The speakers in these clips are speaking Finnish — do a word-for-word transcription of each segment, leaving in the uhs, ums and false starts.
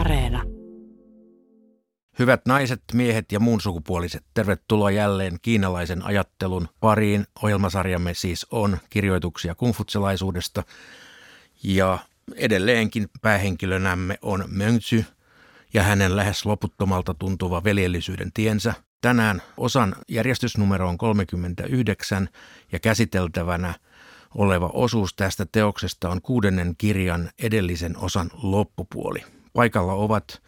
Areena. Hyvät naiset, miehet ja muun sukupuoliset, tervetuloa jälleen kiinalaisen ajattelun pariin. Ohjelmasarjamme siis on kirjoituksia kungfutselaisuudesta ja edelleenkin päähenkilönämme on Mönksy ja hänen lähes loputtomalta tuntuva veljellisyyden tiensä. Tänään osan järjestysnumero on kolmekymmentäyhdeksän ja käsiteltävänä oleva osuus tästä teoksesta on kuudennen kirjan edellisen osan loppupuoli. Paikalla ovat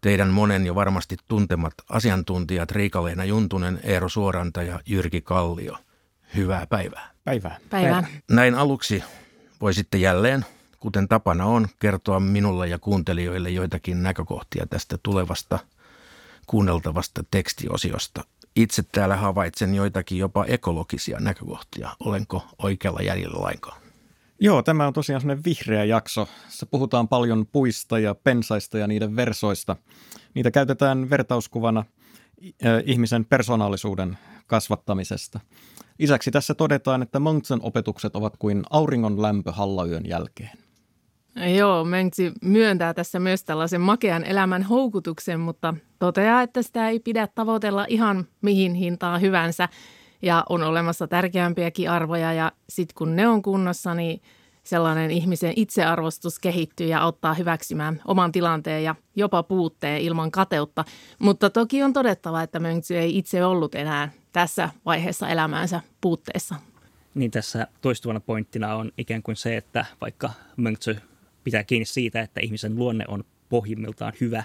teidän monen jo varmasti tuntemat asiantuntijat Riika-Leena Juntunen, Eero Suoranta ja Jyrki Kallio. Hyvää päivää. Päivää. Päivää. Näin aluksi voisitte jälleen, kuten tapana on, kertoa minulle ja kuuntelijoille joitakin näkökohtia tästä tulevasta kuunneltavasta tekstiosiosta. Itse täällä havaitsen joitakin jopa ekologisia näkökohtia. Olenko oikealla jäljellä lainkaan? Joo, tämä on tosiaan semmoinen vihreä jakso. Se puhutaan paljon puista ja pensaista ja niiden versoista. Niitä käytetään vertauskuvana ihmisen persoonallisuuden kasvattamisesta. Lisäksi tässä todetaan, että Mönksyn opetukset ovat kuin auringon lämpö hallayön jälkeen. Joo, Mönksy myöntää tässä myös tällaisen makean elämän houkutuksen, mutta toteaa, että sitä ei pidä tavoitella ihan mihin hintaan hyvänsä ja on olemassa tärkeämpiäkin arvoja ja sitten kun ne on kunnossa, niin sellainen ihmisen itsearvostus kehittyy ja auttaa hyväksymään oman tilanteen ja jopa puutteen ilman kateutta, mutta toki on todettava, että Mönksy ei itse ollut enää tässä vaiheessa elämäänsä puutteessa. Niin tässä toistuvana pointtina on ikään kuin se, että vaikka Mönksy pitää kiinni siitä, että ihmisen luonne on pohjimmiltaan hyvä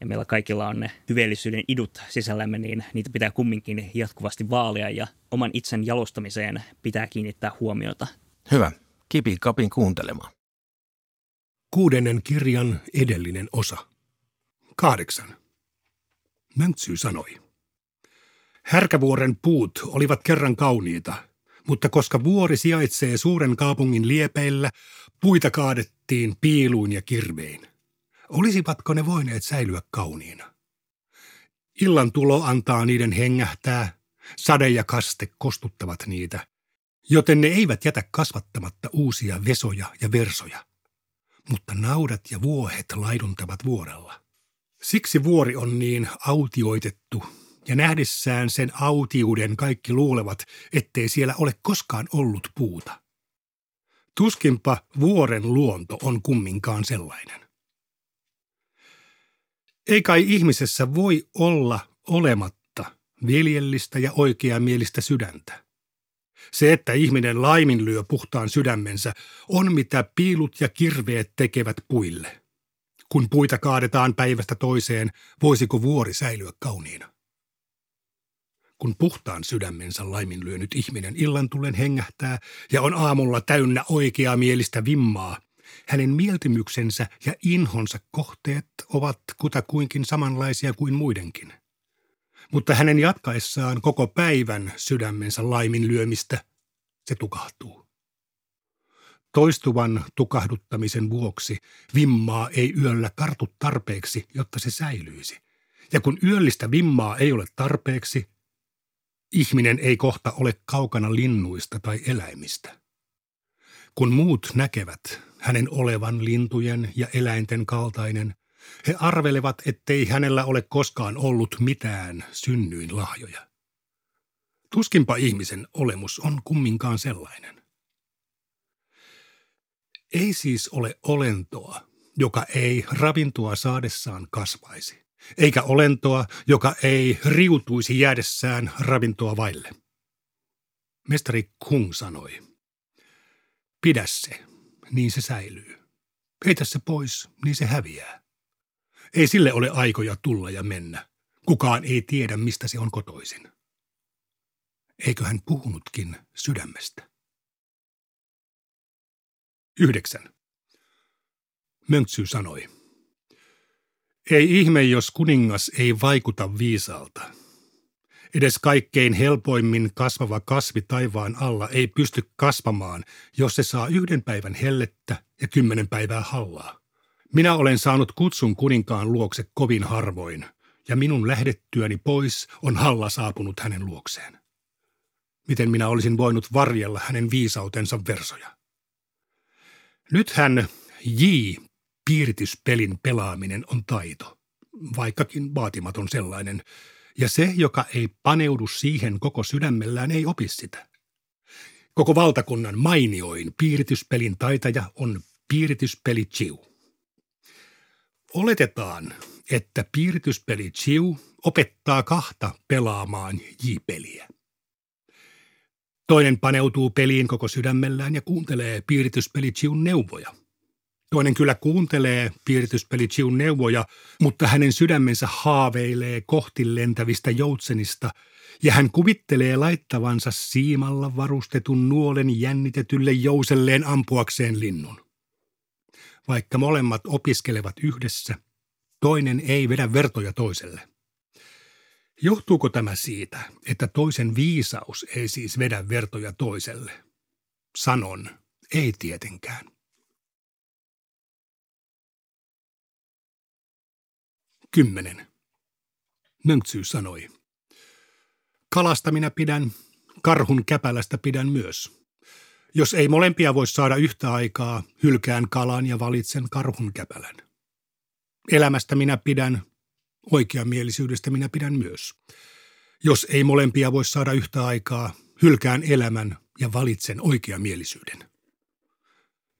ja meillä kaikilla on ne hyvällisyyden idut sisällämme, niin niitä pitää kumminkin jatkuvasti vaalia ja oman itsen jalostamiseen pitää kiinnittää huomiota. Hyvä. Kipi kapin kuuntelemaan. Kuudennen kirjan edellinen osa. Kahdeksan. Mönksy sanoi. Härkävuoren puut olivat kerran kauniita, mutta koska vuori sijaitsee suuren kaupungin liepeillä, puita kaadettiin piiluin ja kirvein. Olisivatko ne voineet säilyä kauniina? Illan tulo antaa niiden hengähtää, sade ja kaste kostuttavat niitä, joten ne eivät jätä kasvattamatta uusia vesoja ja versoja. Mutta naudat ja vuohet laiduntavat vuorella. Siksi vuori on niin autioitettu, ja nähdessään sen autiuden kaikki luulevat, ettei siellä ole koskaan ollut puuta. Tuskinpa vuoren luonto on kumminkaan sellainen. Ei kai ihmisessä voi olla olematta veljellistä ja oikeamielistä sydäntä. Se, että ihminen laiminlyö puhtaan sydämensä, on mitä piilut ja kirveet tekevät puille. Kun puita kaadetaan päivästä toiseen, voisiko vuori säilyä kauniina? Kun puhtaan sydämensä laiminlyönyt ihminen illan tullen hengähtää ja on aamulla täynnä oikeamielistä vimmaa, hänen mieltymyksensä ja inhonsa kohteet ovat kutakuinkin samanlaisia kuin muidenkin. Mutta hänen jatkaessaan koko päivän sydämensä laiminlyömistä se tukahtuu. Toistuvan tukahduttamisen vuoksi vimmaa ei yöllä kartu tarpeeksi, jotta se säilyisi. Ja kun yöllistä vimmaa ei ole tarpeeksi, ihminen ei kohta ole kaukana linnuista tai eläimistä. Kun muut näkevät hänen olevan lintujen ja eläinten kaltainen, he arvelevat, ettei hänellä ole koskaan ollut mitään synnyin lahjoja. Tuskinpa ihmisen olemus on kumminkaan sellainen. Ei siis ole olentoa, joka ei ravintoa saadessaan kasvaisi, eikä olentoa, joka ei riutuisi jäädessään ravintoa vaille. Mestari Kung sanoi, pidä se, niin se säilyy. Heitä se pois, niin se häviää. Ei sille ole aikoja tulla ja mennä. Kukaan ei tiedä, mistä se on kotoisin. Eikö hän puhunutkin sydämestä? Yhdeksän. Mönksy sanoi. Ei ihme, jos kuningas ei vaikuta viisaalta. Edes kaikkein helpoimmin kasvava kasvi taivaan alla ei pysty kasvamaan, jos se saa yhden päivän hellettä ja kymmenen päivää hallaa. Minä olen saanut kutsun kuninkaan luokse kovin harvoin, ja minun lähdettyäni pois on halla saapunut hänen luokseen. Miten minä olisin voinut varjella hänen viisautensa versoja? Nyt hän J. piirityspelin pelaaminen on taito, vaikkakin vaatimaton sellainen, ja se, joka ei paneudu siihen koko sydämellään, ei opi sitä. Koko valtakunnan mainioin piirityspelin taitaja on piirityspeli Chiu. Oletetaan, että piirityspeli Chiu opettaa kahta pelaamaan J-peliä. Toinen paneutuu peliin koko sydämellään ja kuuntelee piirityspeli Chiun neuvoja. Toinen kyllä kuuntelee piirityspeli Chiun neuvoja, mutta hänen sydämensä haaveilee kohti lentävistä joutsenista ja hän kuvittelee laittavansa siimalla varustetun nuolen jännitetylle jouselleen ampuakseen linnun. Vaikka molemmat opiskelevat yhdessä, toinen ei vedä vertoja toiselle. Johtuuko tämä siitä, että toisen viisaus ei siis vedä vertoja toiselle? Sanon, ei tietenkään. Kymmenen. Mönksy sanoi, kalasta minä pidän, karhun käpälästä pidän myös. Jos ei molempia voi saada yhtä aikaa, hylkään kalan ja valitsen karhun käpälän. Elämästä minä pidän, oikeamielisyydestä minä pidän myös. Jos ei molempia voi saada yhtä aikaa, hylkään elämän ja valitsen oikeamielisyyden.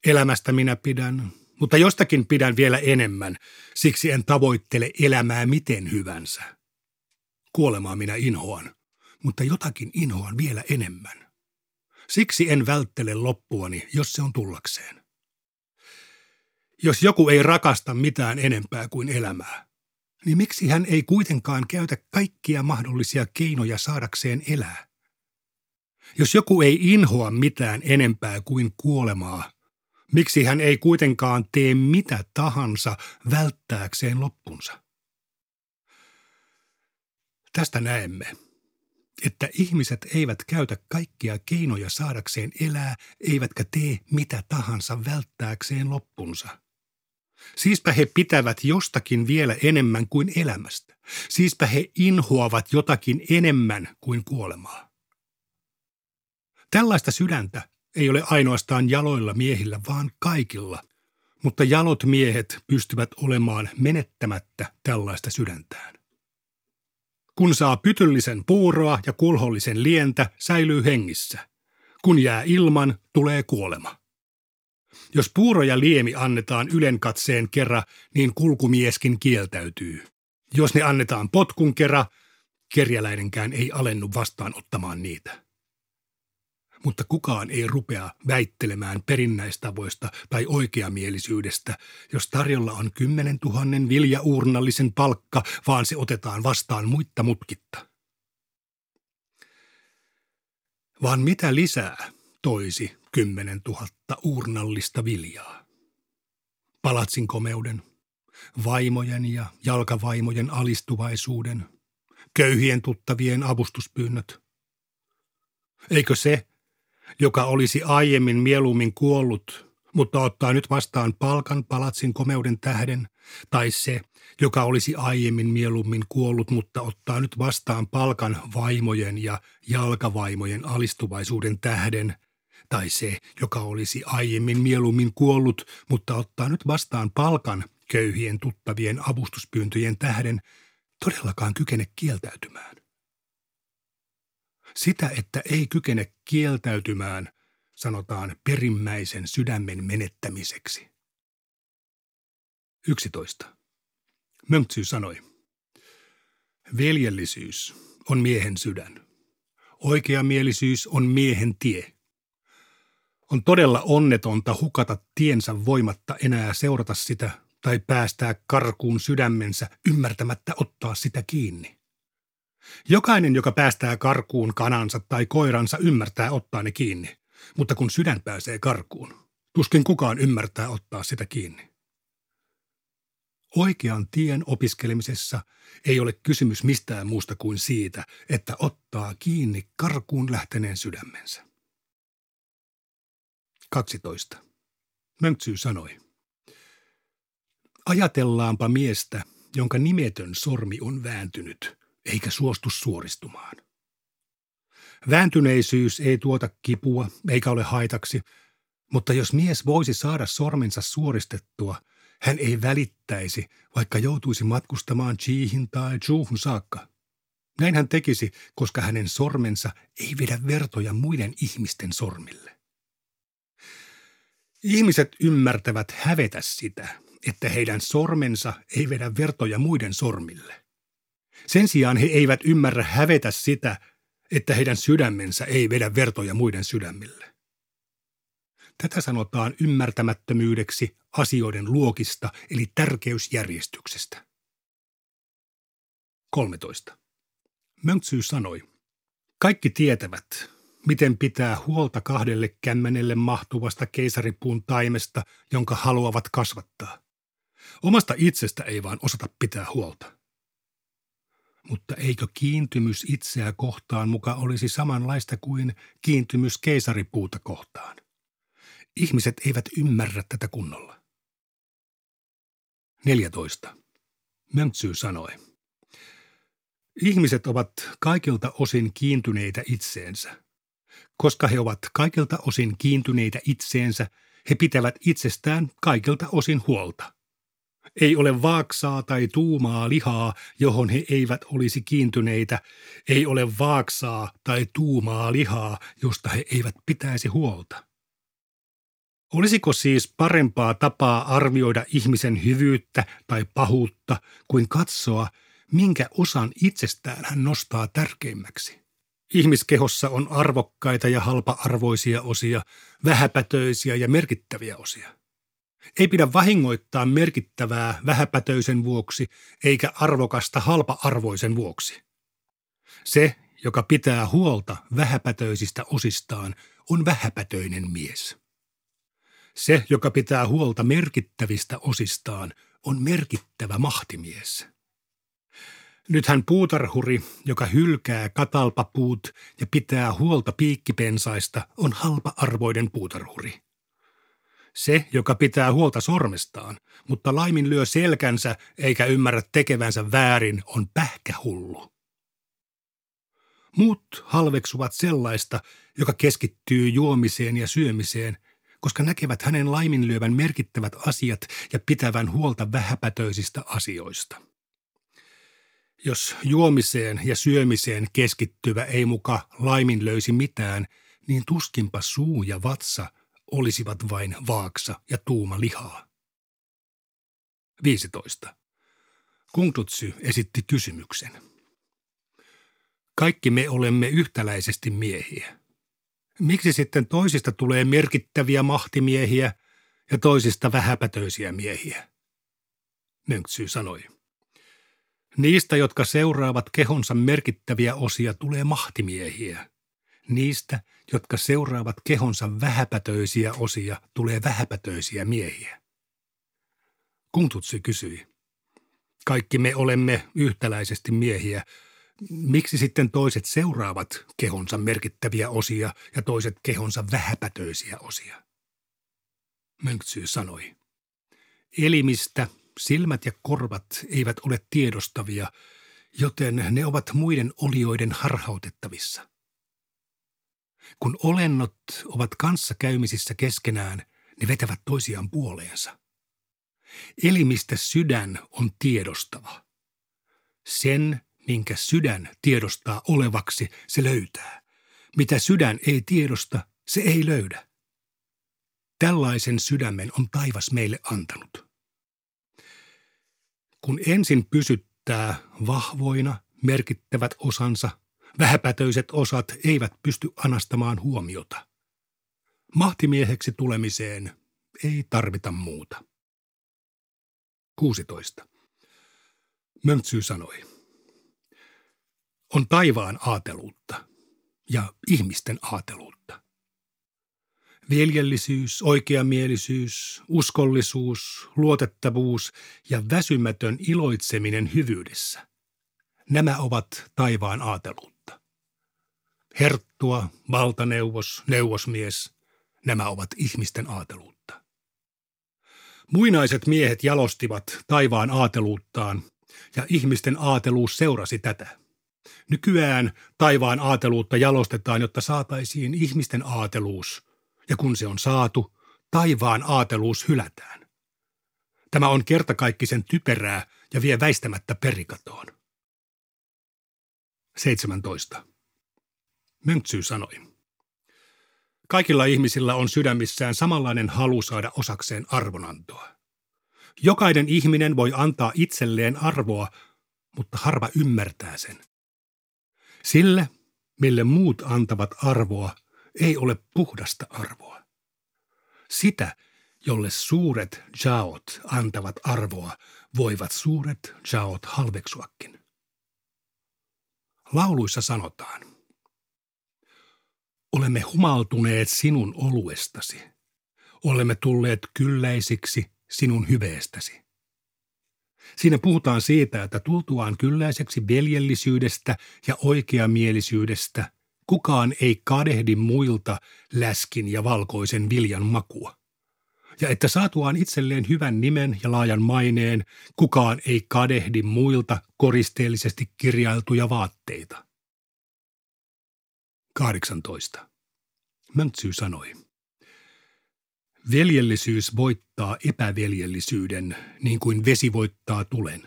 Elämästä minä pidän, mutta jostakin pidän vielä enemmän, siksi en tavoittele elämää miten hyvänsä. Kuolemaa minä inhoan, mutta jotakin inhoan vielä enemmän. Siksi en välttele loppuani, jos se on tullakseen. Jos joku ei rakasta mitään enempää kuin elämää, niin miksi hän ei kuitenkaan käytä kaikkia mahdollisia keinoja saadakseen elää? Jos joku ei inhoa mitään enempää kuin kuolemaa, miksi hän ei kuitenkaan tee mitä tahansa välttääkseen loppunsa? Tästä näemme, että ihmiset eivät käytä kaikkia keinoja saadakseen elää, eivätkä tee mitä tahansa välttääkseen loppunsa. Siispä he pitävät jostakin vielä enemmän kuin elämästä. Siispä he inhoavat jotakin enemmän kuin kuolemaa. Tällaista sydäntä ei ole ainoastaan jaloilla miehillä, vaan kaikilla, mutta jalot miehet pystyvät olemaan menettämättä tällaista sydäntään. Kun saa pytyllisen puuroa ja kulhollisen lientä, säilyy hengissä. Kun jää ilman, tulee kuolema. Jos puuro ja liemi annetaan ylenkatseen kerran, niin kulkumieskin kieltäytyy. Jos ne annetaan potkun kerran, kerjäläinenkään ei alennu vastaan ottamaan niitä. Mutta kukaan ei rupea väittelemään perinnäistavoista tai oikeamielisyydestä, jos tarjolla on kymmenentuhannen viljauurnallisen palkka, vaan se otetaan vastaan muitta mutkitta. Vaan mitä lisää toisi kymmenentuhatta uurnallista viljaa? Palatsin komeuden, vaimojen ja jalkavaimojen alistuvaisuuden, köyhien tuttavien avustuspyynnöt. Eikö se, joka olisi aiemmin mieluummin kuollut, mutta ottaa nyt vastaan palkan palatsin komeuden tähden, tai se, joka olisi aiemmin mieluummin kuollut, mutta ottaa nyt vastaan palkan vaimojen ja jalkavaimojen alistuvaisuuden tähden, tai se, joka olisi aiemmin mieluummin kuollut, mutta ottaa nyt vastaan palkan köyhien tuttavien avustuspyyntöjen tähden, todellakaan kykene kieltäytymään. Sitä, että ei kykene kieltäytymään, sanotaan perimmäisen sydämen menettämiseksi. yksitoista. Mönksy sanoi, veljellisyys on miehen sydän. Oikeamielisyys on miehen tie. On todella onnetonta hukata tiensä voimatta enää seurata sitä tai päästää karkuun sydämensä ymmärtämättä ottaa sitä kiinni. Jokainen, joka päästää karkuun kanansa tai koiransa, ymmärtää ottaa ne kiinni, mutta kun sydän pääsee karkuun, tuskin kukaan ymmärtää ottaa sitä kiinni. Oikean tien opiskelemisessa ei ole kysymys mistään muusta kuin siitä, että ottaa kiinni karkuun lähteneen sydämensä. kaksitoista. Mönksy sanoi, ajatellaanpa miestä, jonka nimetön sormi on vääntynyt, eikä suostu suoristumaan. Vääntyneisyys ei tuota kipua, eikä ole haitaksi, mutta jos mies voisi saada sormensa suoristettua, Hän ei välittäisi, vaikka joutuisi matkustamaan Chihin tai Chuhun saakka. Näin hän tekisi, koska hänen sormensa ei vedä vertoja muiden ihmisten sormille. Ihmiset ymmärtävät hävetä sitä, että heidän sormensa ei vedä vertoja muiden sormille. Sen sijaan he eivät ymmärrä hävetä sitä, että heidän sydämensä ei vedä vertoja muiden sydämille. Tätä sanotaan ymmärtämättömyydeksi asioiden luokista eli tärkeysjärjestyksestä. kolmetoista. Mönksy sanoi, kaikki tietävät, miten pitää huolta kahdelle kämmenelle mahtuvasta keisaripuun taimesta, jonka haluavat kasvattaa. Omasta itsestä ei vaan osata pitää huolta. Mutta eikö kiintymys itseä kohtaan muka olisi samanlaista kuin kiintymys keisaripuuta kohtaan? Ihmiset eivät ymmärrä tätä kunnolla. neljätoista. Mönksy sanoi, ihmiset ovat kaikilta osin kiintyneitä itseensä. Koska he ovat kaikilta osin kiintyneitä itseensä, he pitävät itsestään kaikilta osin huolta. Ei ole vaaksaa tai tuumaa lihaa, johon he eivät olisi kiintyneitä. Ei ole vaaksaa tai tuumaa lihaa, josta he eivät pitäisi huolta. Olisiko siis parempaa tapaa arvioida ihmisen hyvyyttä tai pahuutta kuin katsoa, minkä osan itsestään hän nostaa tärkeimmäksi? Ihmiskehossa on arvokkaita ja halpa-arvoisia osia, vähäpätöisiä ja merkittäviä osia. Ei pidä vahingoittaa merkittävää vähäpätöisen vuoksi eikä arvokasta halpa-arvoisen vuoksi. Se, joka pitää huolta vähäpätöisistä osistaan, on vähäpätöinen mies. Se, joka pitää huolta merkittävistä osistaan, on merkittävä mahtimies. Nythän puutarhuri, joka hylkää katalpapuut ja pitää huolta piikkipensaista, on halpa-arvoinen puutarhuri. Se, joka pitää huolta sormestaan, mutta laiminlyö selkänsä eikä ymmärrä tekevänsä väärin, on pähkähullu. Muut halveksuvat sellaista, joka keskittyy juomiseen ja syömiseen, koska näkevät hänen laiminlyövän merkittävät asiat ja pitävän huolta vähäpätöisistä asioista. Jos juomiseen ja syömiseen keskittyvä ei muka laiminlöisi mitään, niin tuskinpa suu ja vatsa olisivat vain vaaksa ja tuuma lihaa. viisitoista. Kungtutsy esitti kysymyksen. Kaikki me olemme yhtäläisesti miehiä. Miksi sitten toisista tulee merkittäviä mahtimiehiä ja toisista vähäpätöisiä miehiä? Mönksy sanoi. Niistä, jotka seuraavat kehonsa merkittäviä osia, tulee mahtimiehiä. Niistä, jotka seuraavat kehonsa vähäpätöisiä osia, tulee vähäpätöisiä miehiä. Kungtutsy kysyi. Kaikki me olemme yhtäläisesti miehiä. Miksi sitten toiset seuraavat kehonsa merkittäviä osia ja toiset kehonsa vähäpätöisiä osia? Mönksy sanoi. Elimistä silmät ja korvat eivät ole tiedostavia, joten ne ovat muiden olioiden harhautettavissa. Kun olennot ovat kanssakäymisissä keskenään, ne vetävät toisiaan puoleensa. Elimistä sydän on tiedostava. Sen, minkä sydän tiedostaa olevaksi, se löytää. Mitä sydän ei tiedosta, se ei löydä. Tällaisen sydämen on taivas meille antanut. Kun ensin pysyttää vahvoina merkittävät osansa, vähäpätöiset osat eivät pysty anastamaan huomiota. Mahtimieheksi tulemiseen ei tarvita muuta. kuusitoista. Mönksy sanoi. On taivaan aateluutta ja ihmisten aateluutta. Veljellisyys, oikeamielisyys, uskollisuus, luotettavuus ja väsymätön iloitseminen hyvyydessä. Nämä ovat taivaan aateluutta. Herttua, valtaneuvos, neuvosmies, nämä ovat ihmisten aateluutta. Muinaiset miehet jalostivat taivaan aateluuttaan ja ihmisten aateluus seurasi tätä. Nykyään taivaan aateluutta jalostetaan, jotta saataisiin ihmisten aateluus, ja kun se on saatu, taivaan aateluus hylätään. Tämä on kertakaikkisen typerää ja vie väistämättä perikatoon. seitsemäntoista. Mönksy sanoi. Kaikilla ihmisillä on sydämissään samanlainen halu saada osakseen arvonantoa. Jokainen ihminen voi antaa itselleen arvoa, mutta harva ymmärtää sen. Sille, mille muut antavat arvoa, ei ole puhdasta arvoa. Sitä, jolle suuret jaot antavat arvoa, voivat suuret jaot halveksuakin. Lauluissa sanotaan: olemme humaltuneet sinun oluestasi. Olemme tulleet kylläisiksi sinun hyveestäsi. Siinä puhutaan siitä, että tultuaan kylläiseksi veljellisyydestä ja oikeamielisyydestä kukaan ei kadehdi muilta läskin ja valkoisen viljan makua. Ja että saatuaan itselleen hyvän nimen ja laajan maineen, kukaan ei kadehdi muilta koristeellisesti kirjailtuja vaatteita. kahdeksantoista. Mönksy sanoi. Veljellisyys voittaa epäveljellisyyden, niin kuin vesi voittaa tulen.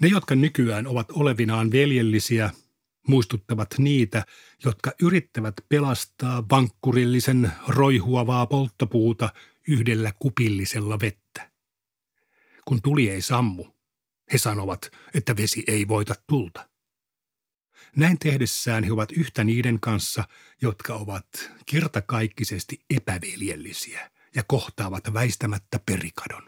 Ne, jotka nykyään ovat olevinaan veljellisiä, muistuttavat niitä, jotka yrittävät pelastaa vankkurillisen roihuavaa polttopuuta yhdellä kupillisella vettä. Kun tuli ei sammu, he sanovat, että vesi ei voita tulta. Näin tehdessään he ovat yhtä niiden kanssa, jotka ovat kertakaikkisesti epäveljellisiä ja kohtaavat väistämättä perikadon.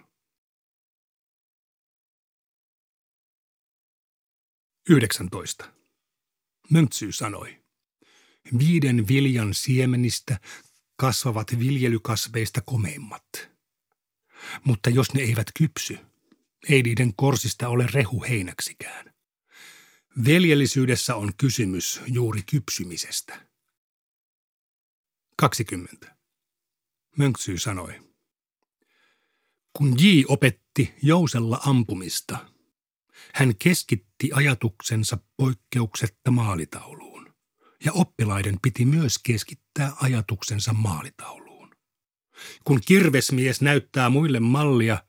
yhdeksäntoista. Mönksy sanoi. Viiden viljan siemenistä kasvavat viljelykasveista komeimmat. Mutta jos ne eivät kypsy, ei niiden korsista ole rehu heinäksikään. Veljellisyydessä on kysymys juuri kypsymisestä. kaksikymmentä. Mönksy sanoi. Kun J. opetti jousella ampumista, hän keskitti ajatuksensa poikkeuksetta maalitauluun, ja oppilaiden piti myös keskittää ajatuksensa maalitauluun. Kun kirvesmies näyttää muille mallia,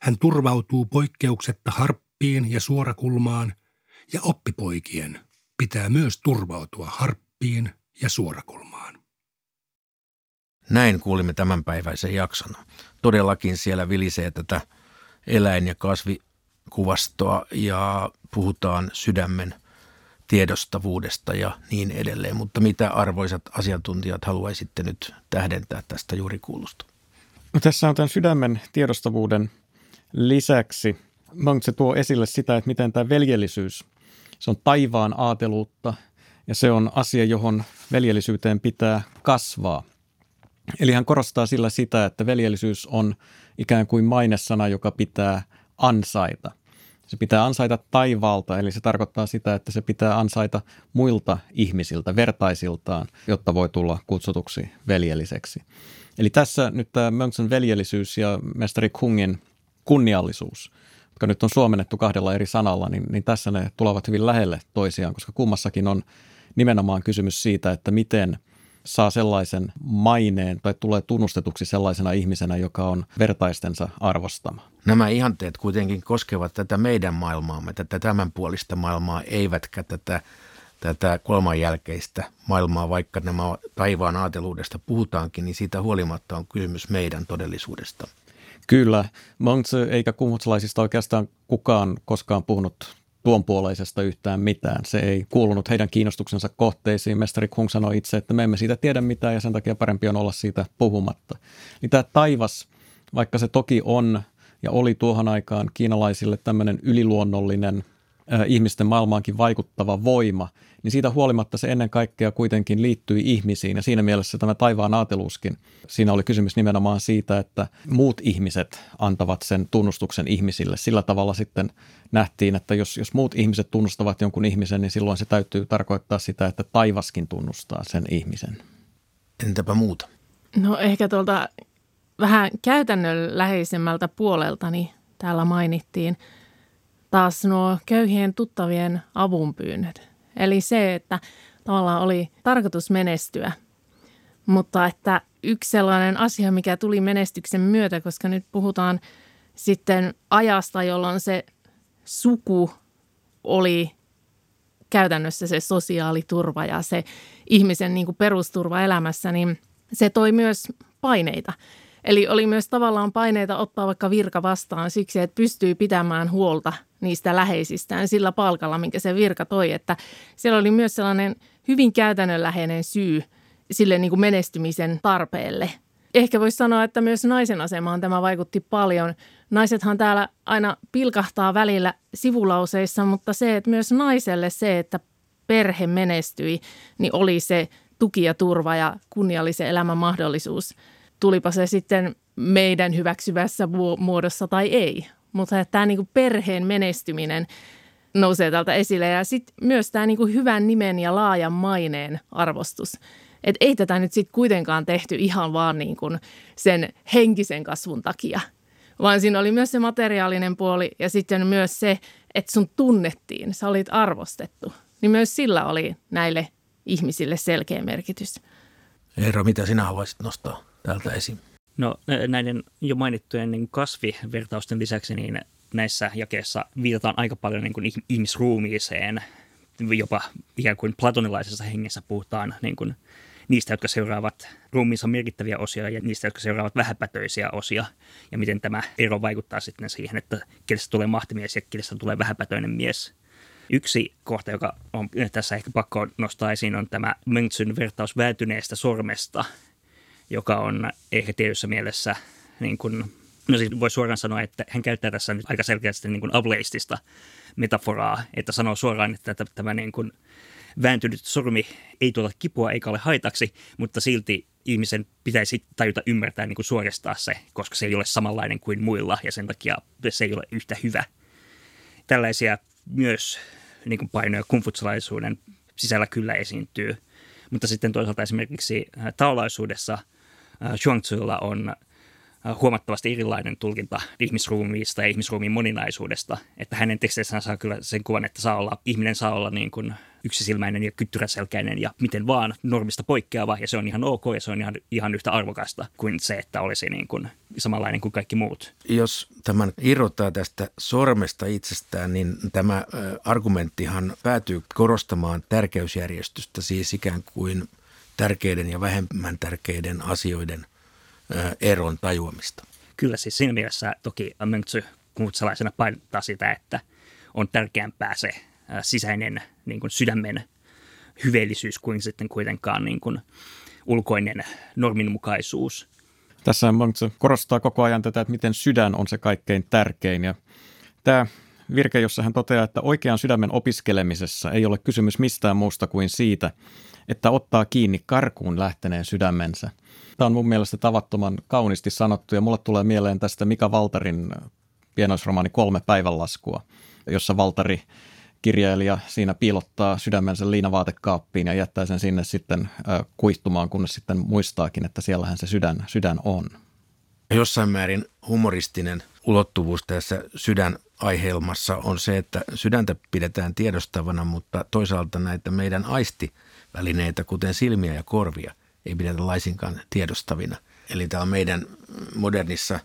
hän turvautuu poikkeuksetta harppiin ja suorakulmaan, ja oppipoikien pitää myös turvautua harppiin ja suorakulmaan. Näin kuulimme tämänpäiväisen jakson. Todellakin siellä vilisee tätä eläin- ja kasvikuvastoa ja puhutaan sydämen tiedostavuudesta ja niin edelleen. Mutta mitä arvoisat asiantuntijat haluaisitte nyt tähdentää tästä juuri kuulusta? No, tässä on tämän sydämen tiedostavuuden lisäksi Mönksy tuo esille sitä, että miten tämä veljellisyys, se on taivaan aateluutta ja se on asia, johon veljellisyyteen pitää kasvaa. Eli hän korostaa sillä sitä, että veljellisyys on ikään kuin mainesana, joka pitää ansaita. Se pitää ansaita taivaalta, eli se tarkoittaa sitä, että se pitää ansaita muilta ihmisiltä, vertaisiltaan, jotta voi tulla kutsutuksi veljelliseksi. Eli tässä nyt tämä Mönksyn veljellisyys ja mestari Kungin kunniallisuus, jotka nyt on suomennettu kahdella eri sanalla, niin, niin tässä ne tulevat hyvin lähelle toisiaan, koska kummassakin on nimenomaan kysymys siitä, että miten saa sellaisen maineen tai tulee tunnustetuksi sellaisena ihmisenä, joka on vertaistensa arvostama. Nämä ihanteet kuitenkin koskevat tätä meidän maailmaamme, tätä tämän puolista maailmaa, eivätkä tätä, tätä kuolemanjälkeistä maailmaa, vaikka nämä taivaan aateluudesta puhutaankin, niin siitä huolimatta on kysymys meidän todellisuudesta. Kyllä. Mönksy eikä kumhutsalaisista oikeastaan kukaan koskaan puhunut tuon puoleisesta yhtään mitään. Se ei kuulunut heidän kiinnostuksensa kohteisiin. Mestari Kung sanoi itse, että me emme siitä tiedä mitään ja sen takia parempi on olla siitä puhumatta. Niin tämä taivas, vaikka se toki on ja oli tuohon aikaan kiinalaisille tämmöinen yliluonnollinen äh, ihmisten maailmaankin vaikuttava voima, niin siitä huolimatta se ennen kaikkea kuitenkin liittyi ihmisiin ja siinä mielessä tämä taivaan aateluuskin. Siinä oli kysymys nimenomaan siitä, että muut ihmiset antavat sen tunnustuksen ihmisille. Sillä tavalla sitten nähtiin, että jos, jos muut ihmiset tunnustavat jonkun ihmisen, niin silloin se täytyy tarkoittaa sitä, että taivaskin tunnustaa sen ihmisen. Entäpä muuta? No ehkä tuolta vähän käytännönläheisemmältä puolelta niin täällä mainittiin taas nuo köyhien tuttavien avunpyynnöt. Eli se, että tavallaan oli tarkoitus menestyä, mutta että yksi sellainen asia, mikä tuli menestyksen myötä, koska nyt puhutaan sitten ajasta, jolloin se suku oli käytännössä se sosiaaliturva ja se ihmisen niin kuin perusturva elämässä, niin se toi myös paineita. Eli oli myös tavallaan paineita ottaa vaikka virka vastaan siksi, että pystyy pitämään huolta niistä läheisistään sillä palkalla, minkä se virka toi. Että siellä oli myös sellainen hyvin käytännönläheinen syy sille niin kuin menestymisen tarpeelle. Ehkä voisi sanoa, että myös naisen asemaan tämä vaikutti paljon. Naisethan täällä aina pilkahtaa välillä sivulauseissa, mutta se, että myös naiselle se, että perhe menestyi, niin oli se tuki ja turva ja kunniallisen elämän mahdollisuus. Tulipa se sitten meidän hyväksyvässä muodossa tai ei. Mutta tämä niinku perheen menestyminen nousee täältä esille. Ja sitten myös tämä niinku hyvän nimen ja laajan maineen arvostus. Että ei tätä nyt sitten kuitenkaan tehty ihan vaan niinku sen henkisen kasvun takia. Vaan siinä oli myös se materiaalinen puoli ja sitten myös se, että sun tunnettiin, sä olit arvostettu. Niin myös sillä oli näille ihmisille selkeä merkitys. Eero, mitä sinä haluaisit nostaa täältä esiin? No näiden jo mainittujen niin kasvivertausten lisäksi niin näissä jakeissa viitataan aika paljon niin kuin ihmisruumiiseen. Jopa ikään kuin platonilaisessa hengessä puhutaan niin kuin niistä, jotka seuraavat ruumiinsa merkittäviä osia ja niistä, jotka seuraavat vähäpätöisiä osia. Ja miten tämä ero vaikuttaa sitten siihen, että kenestä tulee mahtimies ja kenestä tulee vähäpätöinen mies. Yksi kohta, joka on tässä ehkä pakko nostaa esiin, on tämä Mengzyn vertaus vääntyneestä sormesta, joka on ehkä tietyssä mielessä, niin kuin, no siis voi suoraan sanoa, että hän käyttää tässä nyt aika selkeästi niin kuin ableistista metaforaa, että sanoo suoraan, että tämä, tämä niin kuin vääntynyt sormi ei tuota kipua eikä ole haitaksi, mutta silti ihmisen pitäisi tajuta ymmärtää niin kuin suoristaa se, koska se ei ole samanlainen kuin muilla ja sen takia se ei ole yhtä hyvä. Tällaisia myös niin kuin painoja konfutsilaisuuden sisällä kyllä esiintyy, mutta sitten toisaalta esimerkiksi taolaisuudessa Zhuangzilla on huomattavasti erilainen tulkinta ihmisruumiista ja ihmisruumiin moninaisuudesta. Että hänen teksteissään saa kyllä sen kuvan, että saa olla, ihminen saa olla niin kuin yksisilmäinen ja kyttyräselkäinen ja miten vaan normista poikkeava. Ja se on ihan ok ja se on ihan, ihan yhtä arvokasta kuin se, että olisi niin kuin samanlainen kuin kaikki muut. Jos tämän irrottaa tästä sormesta itsestään, niin tämä argumenttihan päätyy korostamaan tärkeysjärjestystä, siis ikään kuin tärkeiden ja vähemmän tärkeiden asioiden eron tajuamista. Kyllä siis siinä mielessä toki Mengtsy konfutsilaisena painottaa sitä, että on tärkeämpää se sisäinen niin kuin sydämen hyveellisyys kuin sitten kuitenkaan niin kuin ulkoinen norminmukaisuus. Tässä Mengtsy korostaa koko ajan tätä, että miten sydän on se kaikkein tärkein. Ja tämä virke, jossa hän toteaa, että oikean sydämen opiskelemisessa ei ole kysymys mistään muusta kuin siitä, että ottaa kiinni karkuun lähteneen sydämensä. Tämä on mun mielestä tavattoman kauniisti sanottu ja mulle tulee mieleen tästä Mika Valtarin pienoisromaani Kolme päivänlaskua, jossa Valtari kirjailija siinä piilottaa sydämensä liinavaatekaappiin ja jättää sen sinne sitten kuihtumaan, kunnes sitten muistaakin, että siellähän se sydän, sydän on. Jossain määrin humoristinen ulottuvuus tässä sydän aiheelmassa on se, että sydäntä pidetään tiedostavana, mutta toisaalta näitä meidän aistivälineitä, kuten silmiä ja korvia, ei pidetä laisinkaan tiedostavina. Eli täällä meidän modernissa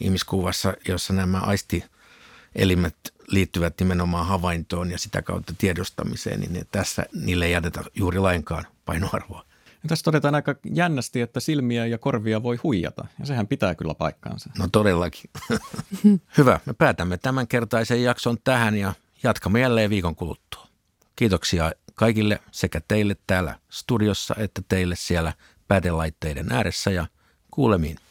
ihmiskuvassa, jossa nämä aistielimet liittyvät nimenomaan havaintoon ja sitä kautta tiedostamiseen, niin tässä niille ei jätetä juuri lainkaan painoarvoa. Ja tässä todetaan aika jännästi, että silmiä ja korvia voi huijata, ja sehän pitää kyllä paikkaansa. No todellakin. Hyvä, me päätämme tämänkertaisen jakson tähän ja jatkamme jälleen viikon kuluttua. Kiitoksia kaikille sekä teille täällä studiossa että teille siellä päätelaitteiden ääressä ja kuulemiin.